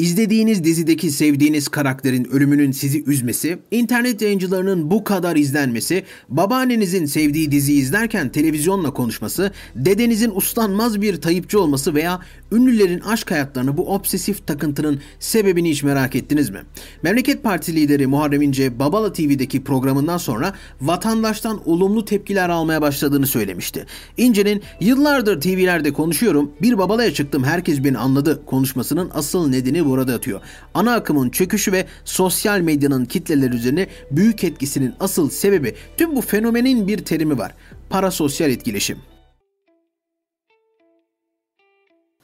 İzlediğiniz dizideki sevdiğiniz karakterin ölümünün sizi üzmesi, internet yayıncılarının bu kadar izlenmesi, babaannenizin sevdiği diziyi izlerken televizyonla konuşması, dedenizin uslanmaz bir Tayyipçi olması veya ünlülerin aşk hayatlarını bu obsesif takıntının sebebini hiç merak ettiniz mi? Memleket Partisi lideri Muharrem İnce, Babala TV'deki programından sonra vatandaştan olumlu tepkiler almaya başladığını söylemişti. İnce'nin "Yıllardır TV'lerde konuşuyorum, bir Babala'ya çıktım herkes beni anladı" konuşmasının asıl nedeni burada atıyor. Ana akımın çöküşü ve sosyal medyanın kitleler üzerine büyük etkisinin asıl sebebi, tüm bu fenomenin bir terimi var: parasosyal etkileşim.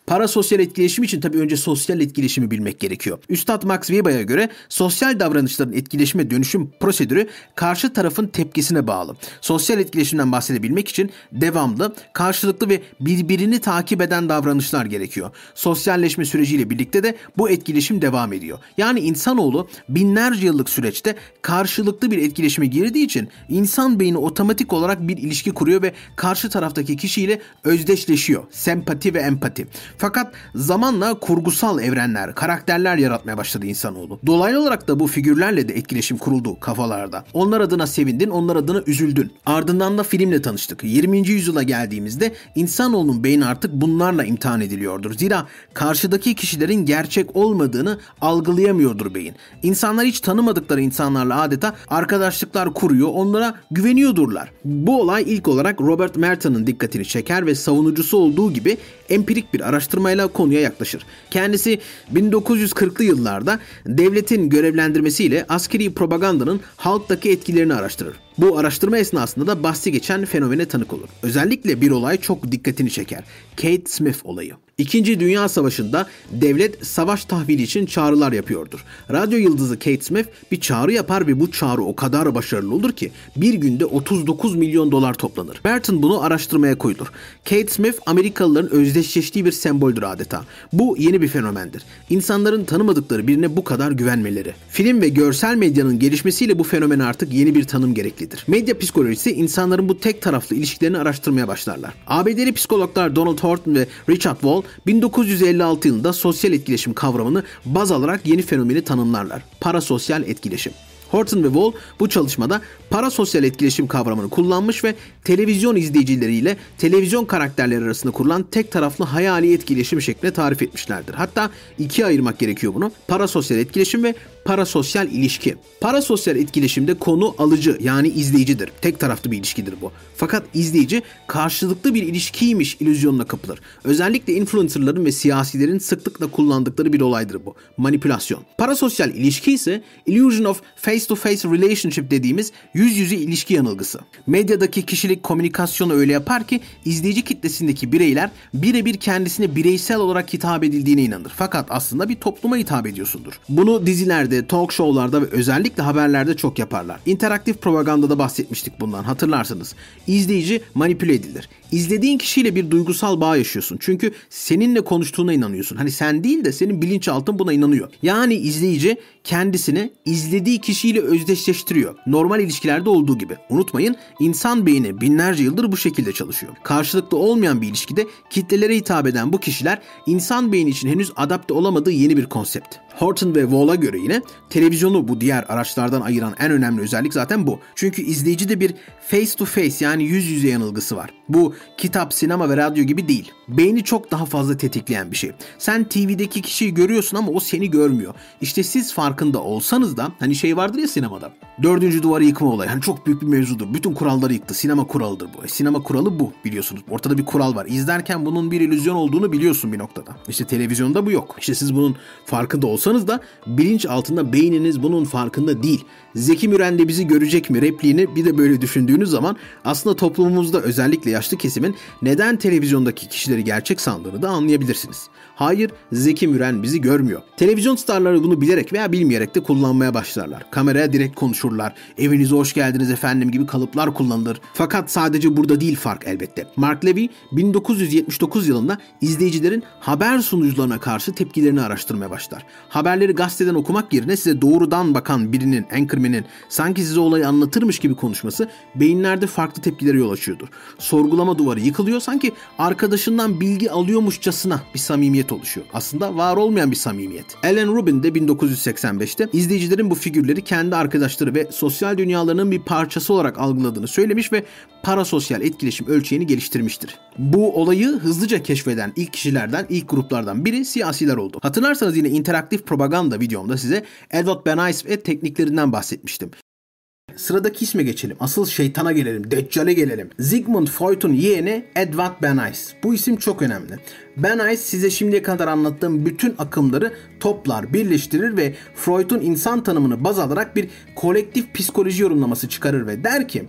Parasosyal etkileşim için tabii önce sosyal etkileşimi bilmek gerekiyor. Üstad Max Webber'a göre sosyal davranışların etkileşime dönüşüm prosedürü karşı tarafın tepkisine bağlı. Sosyal etkileşimden bahsedebilmek için devamlı, karşılıklı ve birbirini takip eden davranışlar gerekiyor. Sosyalleşme süreciyle birlikte de bu etkileşim devam ediyor. Yani insanoğlu binlerce yıllık süreçte karşılıklı bir etkileşime girdiği için insan beyni otomatik olarak bir ilişki kuruyor ve karşı taraftaki kişiyle özdeşleşiyor. Sempati ve empati. Fakat zamanla kurgusal evrenler, karakterler yaratmaya başladı insanoğlu. Dolaylı olarak da bu figürlerle de etkileşim kuruldu kafalarda. Onlar adına sevindin, onlar adına üzüldün. Ardından da filmle tanıştık. 20. yüzyıla geldiğimizde insanoğlunun beyni artık bunlarla imtihan ediliyordur. Zira karşıdaki kişilerin gerçek olmadığını algılayamıyordur beyin. İnsanlar hiç tanımadıkları insanlarla adeta arkadaşlıklar kuruyor, onlara güveniyordurlar. Bu olay ilk olarak Robert Merton'un dikkatini çeker ve savunucusu olduğu gibi empirik bir araştırmayla konuya yaklaşır. Kendisi 1940'lı yıllarda devletin görevlendirmesiyle askeri propagandanın halktaki etkilerini araştırır. Bu araştırma esnasında da bahsi geçen fenomene tanık olur. Özellikle bir olay çok dikkatini çeker: Kate Smith olayı. 2. Dünya Savaşı'nda devlet savaş tahvili için çağrılar yapıyordur. Radyo yıldızı Kate Smith bir çağrı yapar ve bu çağrı o kadar başarılı olur ki bir günde 39 milyon dolar toplanır. Merton bunu araştırmaya koyulur. Kate Smith Amerikalıların özdeşleştiği bir semboldür adeta. Bu yeni bir fenomendir. İnsanların tanımadıkları birine bu kadar güvenmeleri. Film ve görsel medyanın gelişmesiyle bu fenomene artık yeni bir tanım gereklidir. Medya psikolojisi insanların bu tek taraflı ilişkilerini araştırmaya başlarlar. ABD'li psikologlar Donald Horton ve Richard Wohl 1956 yılında sosyal etkileşim kavramını baz alarak yeni fenomeni tanımlarlar: parasosyal etkileşim. Horton ve Wohl bu çalışmada parasosyal etkileşim kavramını kullanmış ve televizyon izleyicileriyle televizyon karakterleri arasında kurulan tek taraflı hayali etkileşim şeklini tarif etmişlerdir. Hatta ikiye ayırmak gerekiyor bunu: parasosyal etkileşim ve parasosyal ilişki. Parasosyal etkileşimde konu alıcı, yani izleyicidir. Tek taraflı bir ilişkidir bu. Fakat izleyici karşılıklı bir ilişkiymiş illüzyonuna kapılır. Özellikle influencerların ve siyasilerin sıklıkla kullandıkları bir olaydır bu: manipülasyon. Parasosyal ilişki ise illusion of face-to-face relationship dediğimiz yüz yüze ilişki yanılgısı. Medyadaki kişilik komünikasyonu öyle yapar ki izleyici kitlesindeki bireyler birebir kendisine bireysel olarak hitap edildiğine inanır. Fakat aslında bir topluma hitap ediyorsundur. Bunu dizilerde, talk show'larda ve özellikle haberlerde çok yaparlar. İnteraktif propagandada bahsetmiştik bundan, hatırlarsınız. İzleyici manipüle edilir. İzlediğin kişiyle bir duygusal bağ yaşıyorsun. Çünkü seninle konuştuğuna inanıyorsun. Hani sen değil de senin bilinçaltın buna inanıyor. Yani izleyici kendisini izlediği kişiyle özdeşleştiriyor. Normal ilişkilerde olduğu gibi. Unutmayın, insan beyni binlerce yıldır bu şekilde çalışıyor. Karşılıklı olmayan bir ilişkide kitlelere hitap eden bu kişiler insan beyni için henüz adapte olamadığı yeni bir konsept. Horton ve Wohl'a göre yine televizyonu bu diğer araçlardan ayıran en önemli özellik zaten bu. Çünkü izleyicide bir face to face, yani yüz yüze yanılgısı var. Bu kitap, sinema ve radyo gibi değil. Beyni çok daha fazla tetikleyen bir şey. Sen TV'deki kişiyi görüyorsun ama o seni görmüyor. İşte siz farkında olsanız da, hani şey vardır ya sinemada, 4. duvarı yıkma olayı. Hani çok büyük bir mevzudur. Bütün kuralları yıktı. Sinema kuralıdır bu. Sinema kuralı bu, biliyorsunuz. Ortada bir kural var. İzlerken bunun bir illüzyon olduğunu biliyorsun bir noktada. İşte televizyonda bu yok. İşte siz bunun farkında olsanız da bilinç altında beyniniz bunun farkında değil. Zeki Müren de bizi görecek mi repliğini bir de böyle düşündüğünüz zaman aslında toplumumuzda özellikle yaşlı kesimin neden televizyondaki kişileri gerçek sandığını da anlayabilirsiniz. Hayır, Zeki Müren bizi görmüyor. Televizyon starları bunu bilerek veya bilmeyerek de kullanmaya başlarlar. Kameraya direkt konuşurlar. "Evinize hoş geldiniz efendim" gibi kalıplar kullanılır. Fakat sadece burada değil fark elbette. Mark Levy 1979 yılında izleyicilerin haber sunucularına karşı tepkilerini araştırmaya başlar. haberleri gazeteden okumak yerine size doğrudan bakan birinin, anchorman'in sanki size olayı anlatırmış gibi konuşması beyinlerde farklı tepkilere yol açıyordur. Sorgulama duvarı yıkılıyor, sanki arkadaşından bilgi alıyormuşçasına bir samimiyet oluşuyor. Aslında var olmayan bir samimiyet. Alan Rubin de 1985'te izleyicilerin bu figürleri kendi arkadaşları ve sosyal dünyalarının bir parçası olarak algıladığını söylemiş ve parasosyal etkileşim ölçeğini geliştirmiştir. Bu olayı hızlıca keşfeden ilk kişilerden, ilk gruplardan biri siyasiler oldu. Hatırlarsanız yine interaktif propaganda videomda size Edward Bernays ve tekniklerinden bahsetmiştim. Sıradaki isme geçelim. Asıl şeytana gelelim. Deccale gelelim. Sigmund Freud'un yeğeni Edward Bernays. Bu isim çok önemli. Bernays size şimdiye kadar anlattığım bütün akımları toplar, birleştirir ve Freud'un insan tanımını baz alarak bir kolektif psikoloji yorumlaması çıkarır ve der ki,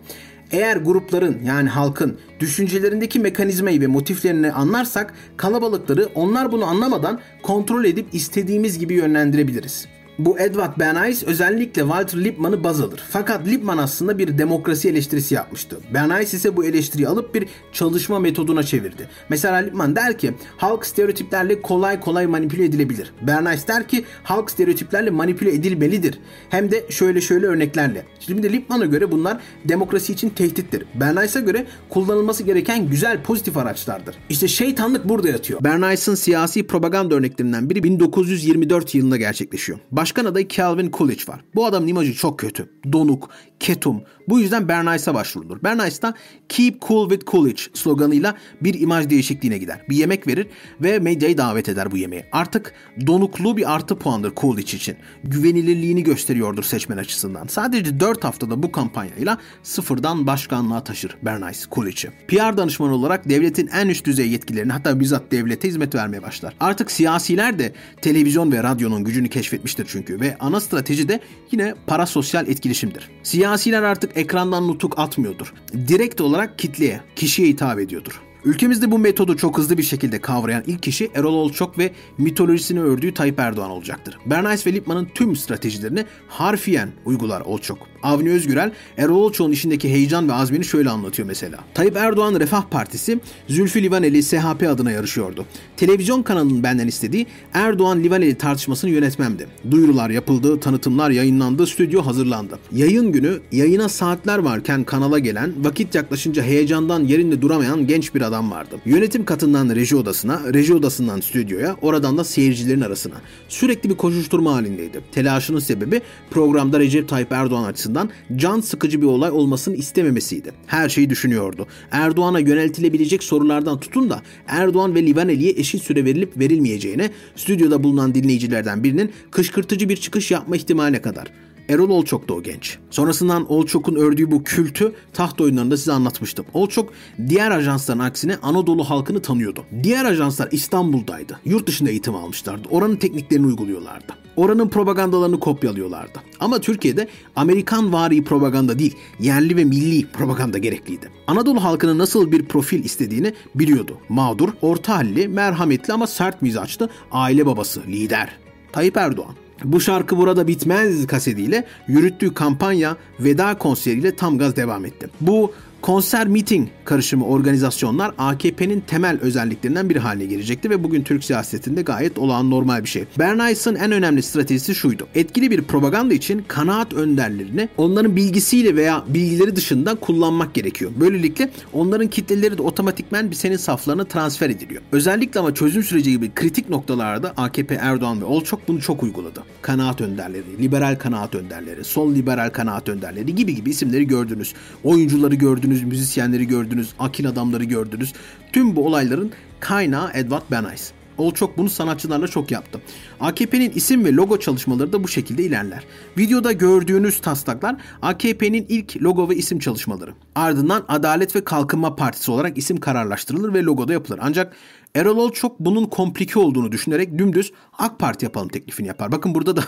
eğer grupların, yani halkın düşüncelerindeki mekanizmayı ve motiflerini anlarsak kalabalıkları onlar bunu anlamadan kontrol edip istediğimiz gibi yönlendirebiliriz. Bu Edward Bernays özellikle Walter Lippmann'ı baz alır. Fakat Lippmann aslında bir demokrasi eleştirisi yapmıştı. Bernays ise bu eleştiriyi alıp bir çalışma metoduna çevirdi. Mesela Lippmann der ki, halk stereotiplerle kolay kolay manipüle edilebilir. Bernays der ki, halk stereotiplerle manipüle edilmelidir. Hem de şöyle örneklerle. Şimdi de Lippmann'a göre bunlar demokrasi için tehdittir. Bernays'a göre kullanılması gereken güzel, pozitif araçlardır. İşte şeytanlık burada yatıyor. Bernays'ın siyasi propaganda örneklerinden biri 1924 yılında gerçekleşiyor. Başkan adayı Calvin Coolidge var. Bu adamın imajı çok kötü. Donuk, ketum. Bu yüzden Bernays'a başvurulur. Bernays da "Keep cool with Coolidge" sloganıyla bir imaj değişikliğine gider. Bir yemek verir ve medyayı davet eder bu yemeğe. Artık donukluğu bir artı puandır Coolidge için. Güvenilirliğini gösteriyordur seçmen açısından. Sadece 4 haftada bu kampanyayla sıfırdan başkanlığa taşır Bernays Coolidge'i. PR danışmanı olarak devletin en üst düzey yetkilerini, hatta bizzat devlete hizmet vermeye başlar. Artık siyasiler de televizyon ve radyonun gücünü keşfetmiştir çünkü ve ana strateji de yine parasosyal etkileşimdir. Siyasiler artık ekrandan nutuk atmıyordur. Direkt olarak kitleye, kişiye hitap ediyordur. Ülkemizde bu metodu çok hızlı bir şekilde kavrayan ilk kişi Erol Olçok ve mitolojisini ördüğü Tayyip Erdoğan olacaktır. Bernays ve Lippmann'ın tüm stratejilerini harfiyen uygular Olçok. Avni Özgürel, Erol Olçok'un işindeki heyecan ve azmini şöyle anlatıyor mesela. Tayyip Erdoğan Refah Partisi, Zülfü Livaneli SHP adına yarışıyordu. Televizyon kanalının benden istediği Erdoğan-Livaneli tartışmasını yönetmemdi. Duyurular yapıldı, tanıtımlar yayınlandı, stüdyo hazırlandı. Yayın günü yayına saatler varken kanala gelen, vakit yaklaşınca heyecandan yerinde duramayan genç bir adam vardı. Yönetim katından reji odasına, reji odasından stüdyoya, oradan da seyircilerin arasına. Sürekli bir koşuşturma halindeydi. Telaşının sebebi programda Recep Tayyip Erdoğan açısından can sıkıcı bir olay olmasını istememesiydi. Her şeyi düşünüyordu. Erdoğan'a yöneltilebilecek sorulardan tutun da Erdoğan ve Livaneli'ye eşit süre verilip verilmeyeceğine, stüdyoda bulunan dinleyicilerden birinin kışkırtıcı bir çıkış yapma ihtimaline kadar. Erol Olçok da o genç. Sonrasından Olçok'un ördüğü bu kültü taht oyunlarında size anlatmıştım. Olçok diğer ajansların aksine Anadolu halkını tanıyordu. Diğer ajanslar İstanbul'daydı. Yurt dışında eğitim almışlardı. Oranın tekniklerini uyguluyorlardı. Oranın propagandalarını kopyalıyorlardı. Ama Türkiye'de Amerikan vari propaganda değil, yerli ve milli propaganda gerekliydi. Anadolu halkının nasıl bir profil istediğini biliyordu. Mağdur, orta halli, merhametli ama sert mizaçlı, aile babası, lider Tayyip Erdoğan. Bu şarkı burada bitmez kasetiyle yürüttüğü kampanya veda konseriyle tam gaz devam etti. Bu konser miting karışımı organizasyonlar AKP'nin temel özelliklerinden biri haline gelecekti ve bugün Türk siyasetinde gayet olağan normal bir şey. Bernays'ın en önemli stratejisi şuydu. Etkili bir propaganda için kanaat önderlerini onların bilgisiyle veya bilgileri dışında kullanmak gerekiyor. Böylelikle onların kitleleri de otomatikmen senin saflarına transfer ediliyor. Özellikle ama çözüm süreci gibi kritik noktalarda AKP, Erdoğan ve Olçok bunu çok uyguladı. Kanaat önderleri, liberal kanaat önderleri, sol liberal kanaat önderleri gibi isimleri gördünüz. Oyuncuları gördünüz. Müzisyenleri gördünüz, akil adamları gördünüz. Tüm bu olayların kaynağı Edward Bernays. Olçok bunu sanatçılarla çok yaptı. AKP'nin isim ve logo çalışmaları da bu şekilde ilerler. Videoda gördüğünüz taslaklar AKP'nin ilk logo ve isim çalışmaları. Ardından Adalet ve Kalkınma Partisi olarak isim kararlaştırılır ve logo da yapılır. Ancak Erol Olçok bunun komplike olduğunu düşünerek dümdüz AK Parti yapalım teklifini yapar. Bakın burada da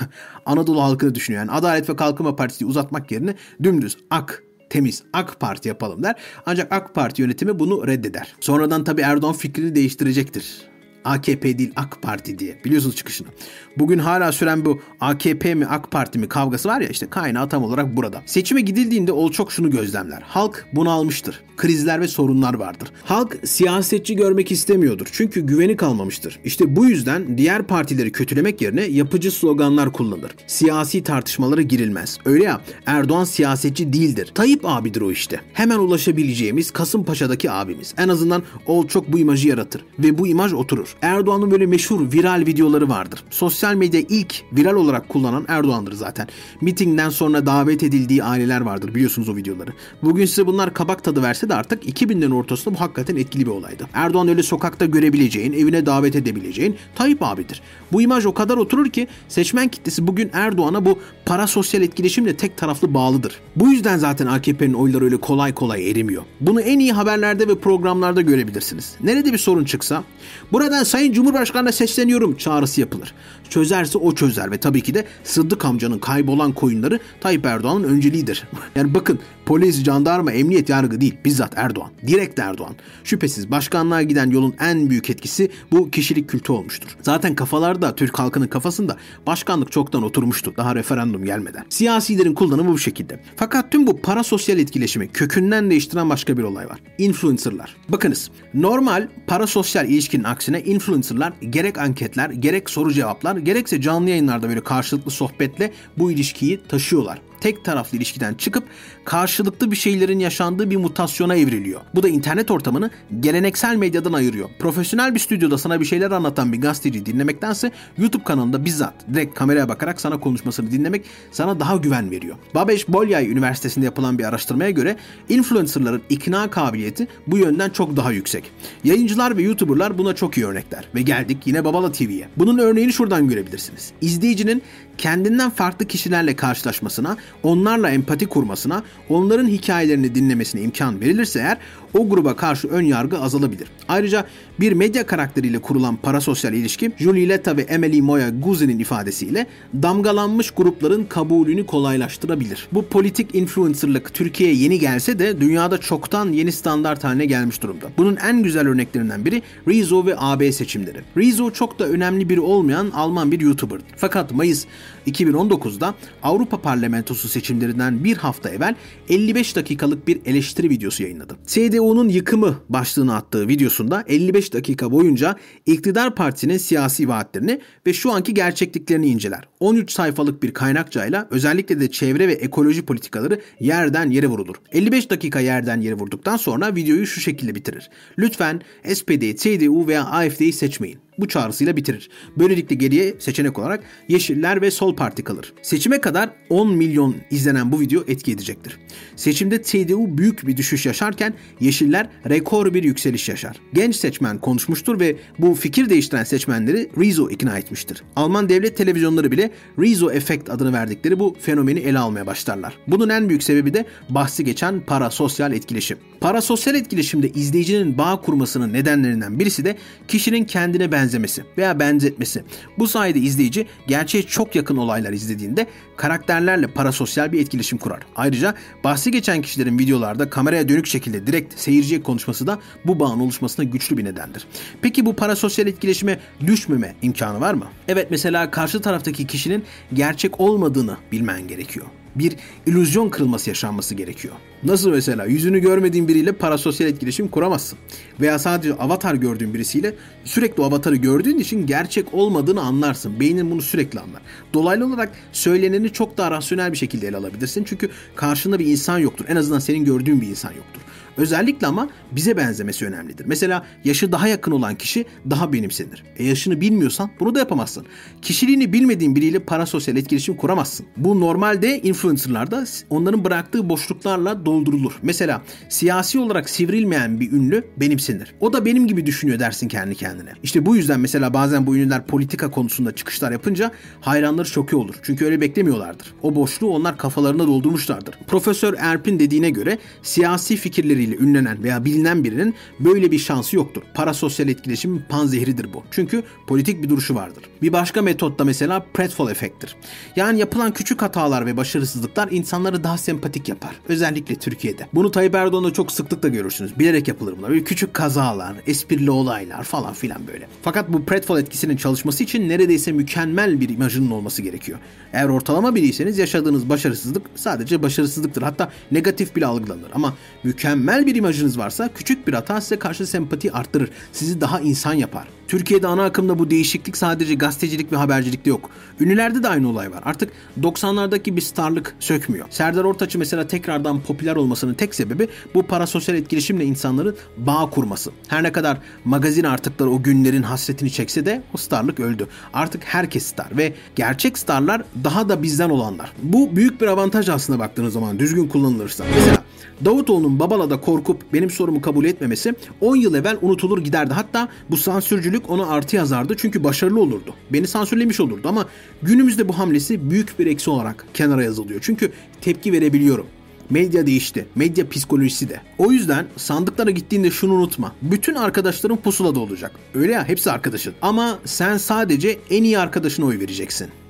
Anadolu halkını düşünüyor. Yani Adalet ve Kalkınma Partisi'yi uzatmak yerine dümdüz AK, temiz AK Parti yapalım der. Ancak AK Parti yönetimi bunu reddeder. Sonradan tabii Erdoğan fikrini değiştirecektir. AKP değil AK Parti diye. Biliyorsunuz çıkışını. Bugün hala süren bu AKP mi AK Parti mi kavgası var ya, işte kaynağı tam olarak burada. Seçime gidildiğinde Olçok şunu gözlemler. Halk bunalmıştır. Krizler ve sorunlar vardır. Halk siyasetçi görmek istemiyordur. Çünkü güveni kalmamıştır. İşte bu yüzden diğer partileri kötülemek yerine yapıcı sloganlar kullanılır. Siyasi tartışmalara girilmez. Öyle ya, Erdoğan siyasetçi değildir. Tayyip abidir o işte. Hemen ulaşabileceğimiz Kasımpaşa'daki abimiz. En azından Olçok bu imajı yaratır. Ve bu imaj oturur. Erdoğan'ın böyle meşhur viral videoları vardır. Sosyal medya ilk viral olarak kullanan Erdoğan'dır zaten. Mitingden sonra davet edildiği aileler vardır. Biliyorsunuz o videoları. Bugün size bunlar kabak tadı verse de artık 2000'lerin ortasında bu hakikaten etkili bir olaydı. Erdoğan öyle sokakta görebileceğin, evine davet edebileceğin Tayyip abidir. Bu imaj o kadar oturur ki seçmen kitlesi bugün Erdoğan'a bu parasosyal etkileşimle tek taraflı bağlıdır. Bu yüzden zaten AKP'nin oyları öyle kolay kolay erimiyor. Bunu en iyi haberlerde ve programlarda görebilirsiniz. Nerede bir sorun çıksa, buradan Sayın Cumhurbaşkanı'na sesleniyorum çağrısı yapılır. Çözerse o çözer ve tabii ki de Sıddık amcanın kaybolan koyunları Tayyip Erdoğan'ın önceliğidir. Yani bakın, polis, jandarma, emniyet, yargı değil, bizzat Erdoğan. Direkt Erdoğan. Şüphesiz başkanlığa giden yolun en büyük etkisi bu kişilik kültü olmuştur. Zaten kafalarda, Türk halkının kafasında başkanlık çoktan oturmuştu daha referandum gelmeden. Siyasilerin kullanımı bu şekilde. Fakat tüm bu parasosyal etkileşimi kökünden değiştiren başka bir olay var. Influencerlar. Bakınız, normal parasosyal ilişkinin aksine influencerlar gerek anketler, gerek soru cevaplar, gerekse canlı yayınlarda böyle karşılıklı sohbetle bu ilişkiyi taşıyorlar. Tek taraflı ilişkiden çıkıp karşılıklı bir şeylerin yaşandığı bir mutasyona evriliyor. Bu da internet ortamını geleneksel medyadan ayırıyor. Profesyonel bir stüdyoda sana bir şeyler anlatan bir gazeteci dinlemektense YouTube kanalında bizzat direkt kameraya bakarak sana konuşmasını dinlemek sana daha güven veriyor. Babeş Bolyai Üniversitesi'nde yapılan bir araştırmaya göre influencerların ikna kabiliyeti bu yönden çok daha yüksek. Yayıncılar ve YouTuber'lar buna çok iyi örnekler. Ve geldik yine Babala TV'ye. Bunun örneğini şuradan görebilirsiniz. İzleyicinin kendinden farklı kişilerle karşılaşmasına, onlarla empati kurmasına, onların hikayelerini dinlemesine imkan verilirse eğer o gruba karşı ön yargı azalabilir. Ayrıca bir medya karakteriyle kurulan parasosyal ilişki, Julieta ve Emily Moya Guzzi'nin ifadesiyle damgalanmış grupların kabulünü kolaylaştırabilir. Bu politik influencerlık Türkiye'ye yeni gelse de dünyada çoktan yeni standart haline gelmiş durumda. Bunun en güzel örneklerinden biri Rezo ve AB seçimleri. Rezo çok da önemli biri olmayan Alman bir YouTuber. Fakat Mayıs 2019'da Avrupa Parlamentosu seçimlerinden bir hafta evvel 55 dakikalık bir eleştiri videosu yayınladı. CDU'nun yıkımı başlığını attığı videosunda 55 dakika boyunca iktidar partisinin siyasi vaatlerini ve şu anki gerçekliklerini inceler. 13 sayfalık bir kaynakçayla özellikle de çevre ve ekoloji politikaları yerden yere vurulur. 55 dakika yerden yere vurduktan sonra videoyu şu şekilde bitirir. Lütfen SPD, CDU veya AfD'yi seçmeyin. Bu çağrısıyla bitirir. Böylelikle geriye seçenek olarak Yeşiller ve Sol Parti kalır. Seçime kadar 10 milyon izlenen bu video etki edecektir. Seçimde CDU büyük bir düşüş yaşarken Yeşiller rekor bir yükseliş yaşar. Genç seçmen konuşmuştur ve bu fikir değiştiren seçmenleri Rezo ikna etmiştir. Alman devlet televizyonları bile Rezo Effect adını verdikleri bu fenomeni ele almaya başlarlar. Bunun en büyük sebebi de bahsi geçen parasosyal etkileşim. Parasosyal etkileşimde izleyicinin bağ kurmasının nedenlerinden birisi de kişinin kendine benzemesi veya benzetmesi. Bu sayede izleyici gerçeğe çok yakın olaylar izlediğinde karakterlerle parasosyal bir etkileşim kurar. Ayrıca bahsi geçen kişilerin videolarda kameraya dönük şekilde direkt seyirciye konuşması da bu bağın oluşmasına güçlü bir nedendir. Peki bu parasosyal etkileşime düşmeme imkanı var mı? Evet, mesela karşı taraftaki kişinin gerçek olmadığını bilmen gerekiyor. Bir illüzyon kırılması yaşanması gerekiyor. Nasıl mesela? Yüzünü görmediğin biriyle parasosyal etkileşim kuramazsın. Veya sadece avatar gördüğün birisiyle sürekli o avatarı gördüğün için gerçek olmadığını anlarsın. Beynin bunu sürekli anlar. Dolaylı olarak söyleneni çok daha rasyonel bir şekilde ele alabilirsin. Çünkü karşında bir insan yoktur. En azından senin gördüğün bir insan yoktur. Özellikle ama bize benzemesi önemlidir. Mesela yaşı daha yakın olan kişi daha benimsenir. Yaşını bilmiyorsan bunu da yapamazsın. Kişiliğini bilmediğin biriyle parasosyal etkileşim kuramazsın. Bu normalde influencerlarda onların bıraktığı boşluklarla doldurulur. Mesela siyasi olarak sivrilmeyen bir ünlü benimsenir. O da benim gibi düşünüyor dersin kendi kendine. İşte bu yüzden mesela bazen bu ünlüler politika konusunda çıkışlar yapınca hayranları şoke olur. Çünkü öyle beklemiyorlardır. O boşluğu onlar kafalarına doldurmuşlardır. Profesör Erpin dediğine göre siyasi fikirleriyle işleriyle ünlenen veya bilinen birinin böyle bir şansı yoktur. Parasosyal etkileşimin panzehridir bu. Çünkü politik bir duruşu vardır. Bir başka metot da mesela pratfall efekttir. Yani yapılan küçük hatalar ve başarısızlıklar insanları daha sempatik yapar. Özellikle Türkiye'de. Bunu Tayyip Erdoğan'da çok sıklıkla görürsünüz. Bilerek yapılır bunlar. Böyle küçük kazalar, esprili olaylar falan filan böyle. Fakat bu pratfall etkisinin çalışması için neredeyse mükemmel bir imajının olması gerekiyor. Eğer ortalama biriyseniz yaşadığınız başarısızlık sadece başarısızlıktır. Hatta negatif bile algılanır. Ama mükemmel bir imajınız varsa küçük bir hata size karşı sempati arttırır. Sizi daha insan yapar. Türkiye'de ana akımda bu değişiklik sadece gazetecilik ve habercilikte yok. Ünlülerde de aynı olay var. Artık 90'lardaki bir starlık sökmüyor. Serdar Ortaç'ı mesela tekrardan popüler olmasının tek sebebi bu parasosyal etkileşimle insanların bağ kurması. Her ne kadar magazin artıkları o günlerin hasretini çekse de o starlık öldü. Artık herkes star ve gerçek starlar daha da bizden olanlar. Bu büyük bir avantaj aslında baktığınız zaman düzgün kullanılırsa. Mesela Davutoğlu'nun Babala'da korkup benim sorumu kabul etmemesi 10 yıl evvel unutulur giderdi. Hatta bu sansürcülük ona artı yazardı çünkü başarılı olurdu. Beni sansürlemiş olurdu ama günümüzde bu hamlesi büyük bir eksi olarak kenara yazılıyor. Çünkü tepki verebiliyorum. Medya değişti. Medya psikolojisi de. O yüzden sandıklara gittiğinde şunu unutma. Bütün arkadaşların pusulada olacak. Öyle ya, hepsi arkadaşın. Ama sen sadece en iyi arkadaşına oy vereceksin.